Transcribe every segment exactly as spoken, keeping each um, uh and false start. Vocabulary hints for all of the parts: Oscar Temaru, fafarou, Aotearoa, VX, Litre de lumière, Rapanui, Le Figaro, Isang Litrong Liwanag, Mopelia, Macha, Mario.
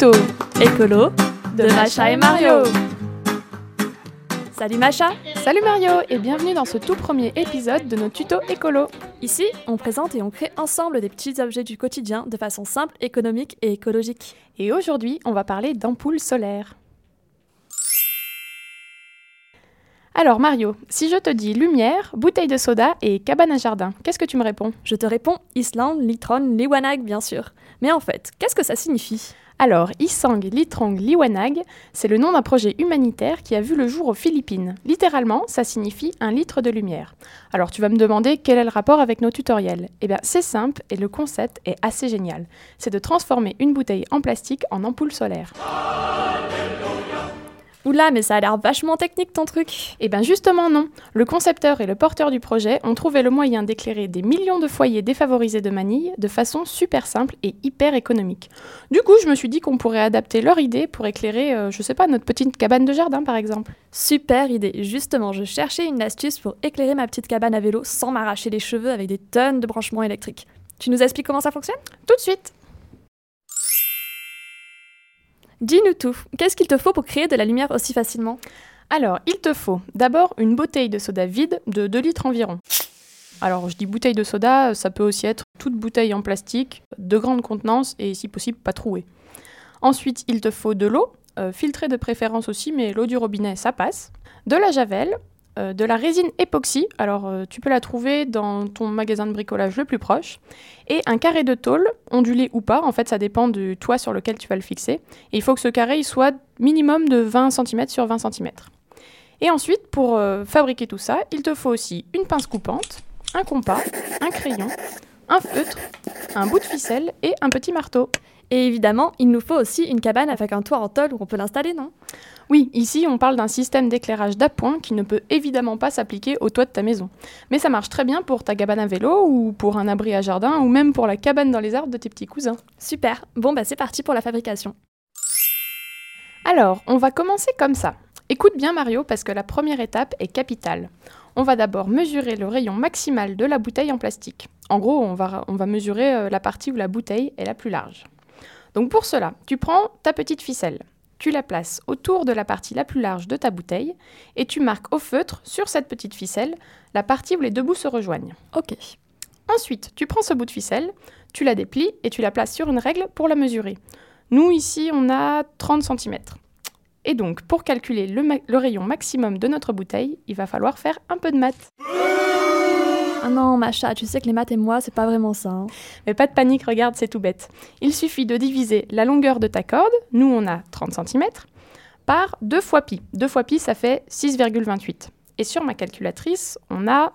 Tutos Écolos de Macha et Mario. Salut Macha. Salut Mario et bienvenue dans ce tout premier épisode de nos tutos écolos. Ici, on présente et on crée ensemble des petits objets du quotidien de façon simple, économique et écologique. Et aujourd'hui, on va parler d'ampoules solaires. Alors Mario, si je te dis lumière, bouteille de soda et cabane à jardin, qu'est-ce que tu me réponds ? Je te réponds Isang Litrong Liwanag, bien sûr. Mais en fait, qu'est-ce que ça signifie ? Alors, Isang Litrong Liwanag, c'est le nom d'un projet humanitaire qui a vu le jour aux Philippines. Littéralement, ça signifie un litre de lumière. Alors tu vas me demander quel est le rapport avec nos tutoriels ? Eh bien c'est simple et le concept est assez génial. C'est de transformer une bouteille en plastique en ampoule solaire. Oula, mais ça a l'air vachement technique ton truc. Eh ben justement non. Le concepteur et le porteur du projet ont trouvé le moyen d'éclairer des millions de foyers défavorisés de Manille de façon super simple et hyper économique. Du coup, je me suis dit qu'on pourrait adapter leur idée pour éclairer, euh, je sais pas, notre petite cabane de jardin par exemple. Super idée. Justement, je cherchais une astuce pour éclairer ma petite cabane à vélo sans m'arracher les cheveux avec des tonnes de branchements électriques. Tu nous expliques comment ça fonctionne ? Tout de suite. Dis-nous tout, qu'est-ce qu'il te faut pour créer de la lumière aussi facilement ? Alors, il te faut d'abord une bouteille de soda vide de deux litres environ. Alors, je dis bouteille de soda, ça peut aussi être toute bouteille en plastique, de grande contenance et si possible pas trouée. Ensuite, il te faut de l'eau, euh, filtrée de préférence aussi, mais l'eau du robinet ça passe. De la javel, euh, de la résine époxy, alors euh, tu peux la trouver dans ton magasin de bricolage le plus proche. Et un carré de tôle, ondulé ou pas, en fait ça dépend du toit sur lequel tu vas le fixer. Et il faut que ce carré il soit minimum de vingt centimètres sur vingt centimètres. Et ensuite, pour euh, fabriquer tout ça, il te faut aussi une pince coupante, un compas, un crayon, un feutre, un bout de ficelle et un petit marteau. Et évidemment, il nous faut aussi une cabane avec un toit en tôle où on peut l'installer, non ? Oui, ici on parle d'un système d'éclairage d'appoint qui ne peut évidemment pas s'appliquer au toit de ta maison. Mais ça marche très bien pour ta cabane à vélo ou pour un abri à jardin ou même pour la cabane dans les arbres de tes petits cousins. Super, bon bah c'est parti pour la fabrication. Alors, on va commencer comme ça. Écoute bien Mario parce que la première étape est capitale. On va d'abord mesurer le rayon maximal de la bouteille en plastique. En gros, on va, on va mesurer la partie où la bouteille est la plus large. Donc pour cela, tu prends ta petite ficelle. Tu la places autour de la partie la plus large de ta bouteille et tu marques au feutre, sur cette petite ficelle, la partie où les deux bouts se rejoignent. Ok. Ensuite, tu prends ce bout de ficelle, tu la déplies et tu la places sur une règle pour la mesurer. Nous, ici, on a trente centimètres. Et donc, pour calculer le, ma- le rayon maximum de notre bouteille, il va falloir faire un peu de maths. Ah non, Macha, tu sais que les maths et moi, c'est pas vraiment ça. Hein. Mais pas de panique, regarde, c'est tout bête. Il suffit de diviser la longueur de ta corde, nous on a trente centimètres, par deux fois pi. deux fois pi, ça fait six virgule vingt-huit. Et sur ma calculatrice, on a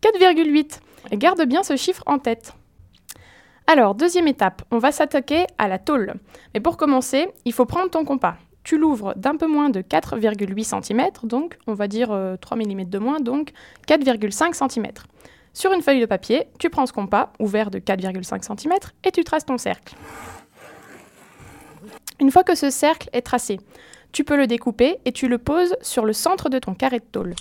quatre virgule huit. Et garde bien ce chiffre en tête. Alors, deuxième étape, on va s'attaquer à la tôle. Mais pour commencer, il faut prendre ton compas. Tu l'ouvres d'un peu moins de quatre virgule huit centimètres, donc on va dire euh, trois millimètres de moins, donc quatre virgule cinq centimètres. Sur une feuille de papier, tu prends ce compas, ouvert de quatre virgule cinq centimètres, et tu traces ton cercle. Une fois que ce cercle est tracé, tu peux le découper et tu le poses sur le centre de ton carré de tôle.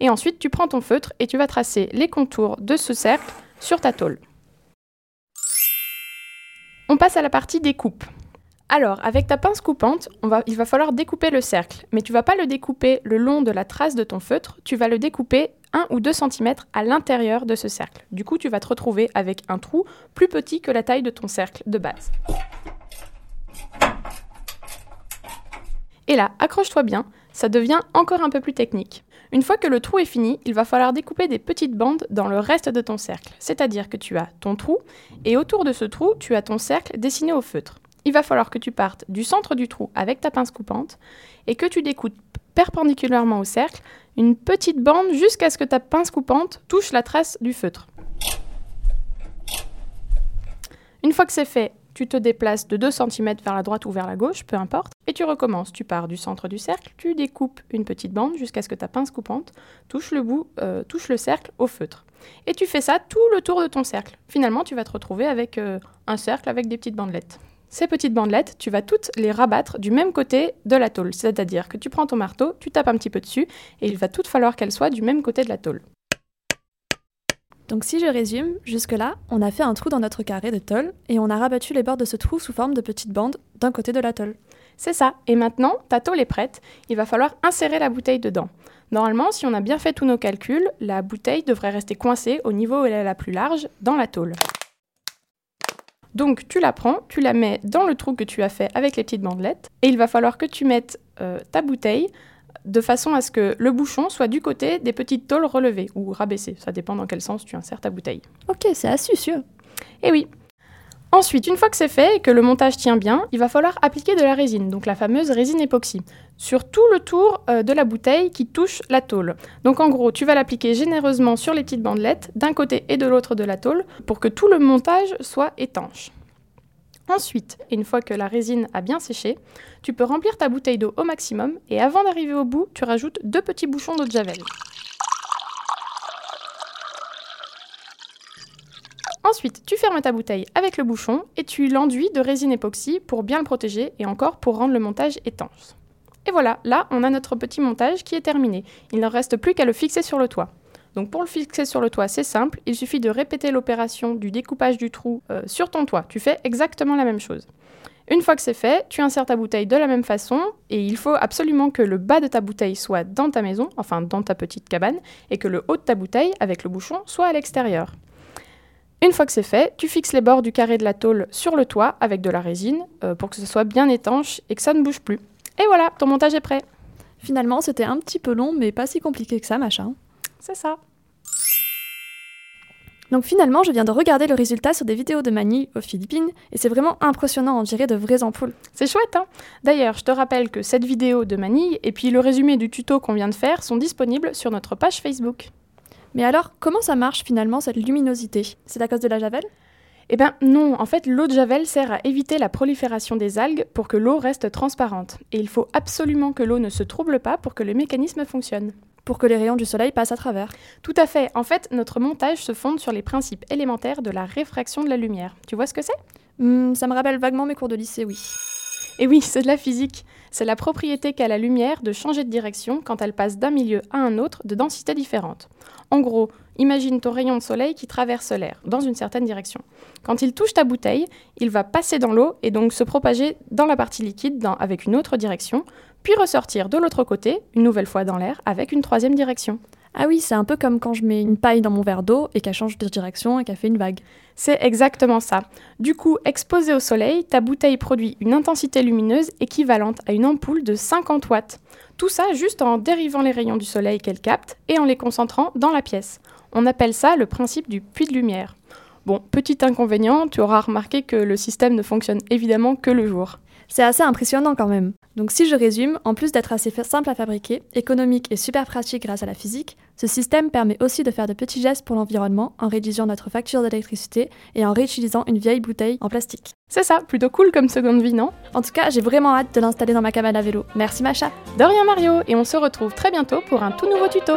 Et ensuite, tu prends ton feutre et tu vas tracer les contours de ce cercle sur ta tôle. On passe à la partie découpe. Alors, avec ta pince coupante, on va, il va falloir découper le cercle, mais tu ne vas pas le découper le long de la trace de ton feutre, tu vas le découper un ou deux centimètres à l'intérieur de ce cercle. Du coup, tu vas te retrouver avec un trou plus petit que la taille de ton cercle de base. Et là, accroche-toi bien, ça devient encore un peu plus technique. Une fois que le trou est fini, il va falloir découper des petites bandes dans le reste de ton cercle, c'est-à-dire que tu as ton trou, et autour de ce trou, tu as ton cercle dessiné au feutre. Il va falloir que tu partes du centre du trou avec ta pince coupante et que tu découpes perpendiculairement au cercle une petite bande jusqu'à ce que ta pince coupante touche la trace du feutre. Une fois que c'est fait, tu te déplaces de deux centimètres vers la droite ou vers la gauche, peu importe, et tu recommences. Tu pars du centre du cercle, tu découpes une petite bande jusqu'à ce que ta pince coupante touche le bout, euh, touche le cercle au feutre. Et tu fais ça tout le tour de ton cercle. Finalement, tu vas te retrouver avec euh, un cercle avec des petites bandelettes. Ces petites bandelettes, tu vas toutes les rabattre du même côté de la tôle, c'est-à-dire que tu prends ton marteau, tu tapes un petit peu dessus, et il va toutes falloir qu'elles soient du même côté de la tôle. Donc si je résume, jusque-là, on a fait un trou dans notre carré de tôle et on a rabattu les bords de ce trou sous forme de petites bandes d'un côté de la tôle. C'est ça, et maintenant, ta tôle est prête, il va falloir insérer la bouteille dedans. Normalement, si on a bien fait tous nos calculs, la bouteille devrait rester coincée au niveau où elle est la plus large, dans la tôle. Donc tu la prends, tu la mets dans le trou que tu as fait avec les petites bandelettes, et il va falloir que tu mettes euh, ta bouteille de façon à ce que le bouchon soit du côté des petites tôles relevées, ou rabaissées, ça dépend dans quel sens tu insères ta bouteille. Ok, c'est astucieux. Eh oui. Ensuite, une fois que c'est fait et que le montage tient bien, il va falloir appliquer de la résine, donc la fameuse résine époxy, sur tout le tour de la bouteille qui touche la tôle. Donc en gros, tu vas l'appliquer généreusement sur les petites bandelettes, d'un côté et de l'autre de la tôle, pour que tout le montage soit étanche. Ensuite, une fois que la résine a bien séché, tu peux remplir ta bouteille d'eau au maximum et avant d'arriver au bout, tu rajoutes deux petits bouchons d'eau de javel. Ensuite, tu fermes ta bouteille avec le bouchon et tu l'enduis de résine époxy pour bien le protéger et encore pour rendre le montage étanche. Et voilà, là on a notre petit montage qui est terminé. Il ne reste plus qu'à le fixer sur le toit. Donc pour le fixer sur le toit, c'est simple, il suffit de répéter l'opération du découpage du trou euh, sur ton toit. Tu fais exactement la même chose. Une fois que c'est fait, tu insères ta bouteille de la même façon et il faut absolument que le bas de ta bouteille soit dans ta maison, enfin dans ta petite cabane, et que le haut de ta bouteille, avec le bouchon, soit à l'extérieur. Une fois que c'est fait, tu fixes les bords du carré de la tôle sur le toit avec de la résine euh, pour que ce soit bien étanche et que ça ne bouge plus. Et voilà, ton montage est prêt. Finalement, c'était un petit peu long, mais pas si compliqué que ça, Macha. C'est ça. Donc finalement, je viens de regarder le résultat sur des vidéos de Manille aux Philippines et c'est vraiment impressionnant, on dirait de vraies ampoules. C'est chouette, hein ? D'ailleurs, je te rappelle que cette vidéo de Manille et puis le résumé du tuto qu'on vient de faire sont disponibles sur notre page Facebook. Mais alors, comment ça marche finalement cette luminosité ? C'est à cause de la javel ? Eh ben non, en fait l'eau de javel sert à éviter la prolifération des algues pour que l'eau reste transparente. Et il faut absolument que l'eau ne se trouble pas pour que le mécanisme fonctionne. Pour que les rayons du soleil passent à travers. Tout à fait. En fait, notre montage se fonde sur les principes élémentaires de la réfraction de la lumière. Tu vois ce que c'est ? Mmh, ça me rappelle vaguement mes cours de lycée, oui. Et oui, c'est de la physique. C'est la propriété qu'a la lumière de changer de direction quand elle passe d'un milieu à un autre de densité différente. En gros, imagine ton rayon de soleil qui traverse l'air dans une certaine direction. Quand il touche ta bouteille, il va passer dans l'eau et donc se propager dans la partie liquide dans, avec une autre direction, puis ressortir de l'autre côté, une nouvelle fois dans l'air, avec une troisième direction. Ah oui, c'est un peu comme quand je mets une paille dans mon verre d'eau et qu'elle change de direction et qu'elle fait une vague. C'est exactement ça. Du coup, exposée au soleil, ta bouteille produit une intensité lumineuse équivalente à une ampoule de cinquante watts. Tout ça juste en dérivant les rayons du soleil qu'elle capte et en les concentrant dans la pièce. On appelle ça le principe du puits de lumière. Bon, petit inconvénient, tu auras remarqué que le système ne fonctionne évidemment que le jour. C'est assez impressionnant quand même. Donc si je résume, en plus d'être assez simple à fabriquer, économique et super pratique grâce à la physique, ce système permet aussi de faire de petits gestes pour l'environnement en réduisant notre facture d'électricité et en réutilisant une vieille bouteille en plastique. C'est ça, plutôt cool comme seconde vie, non ? En tout cas, j'ai vraiment hâte de l'installer dans ma cabane à vélo. Merci Macha. De rien Mario, et on se retrouve très bientôt pour un tout nouveau tuto.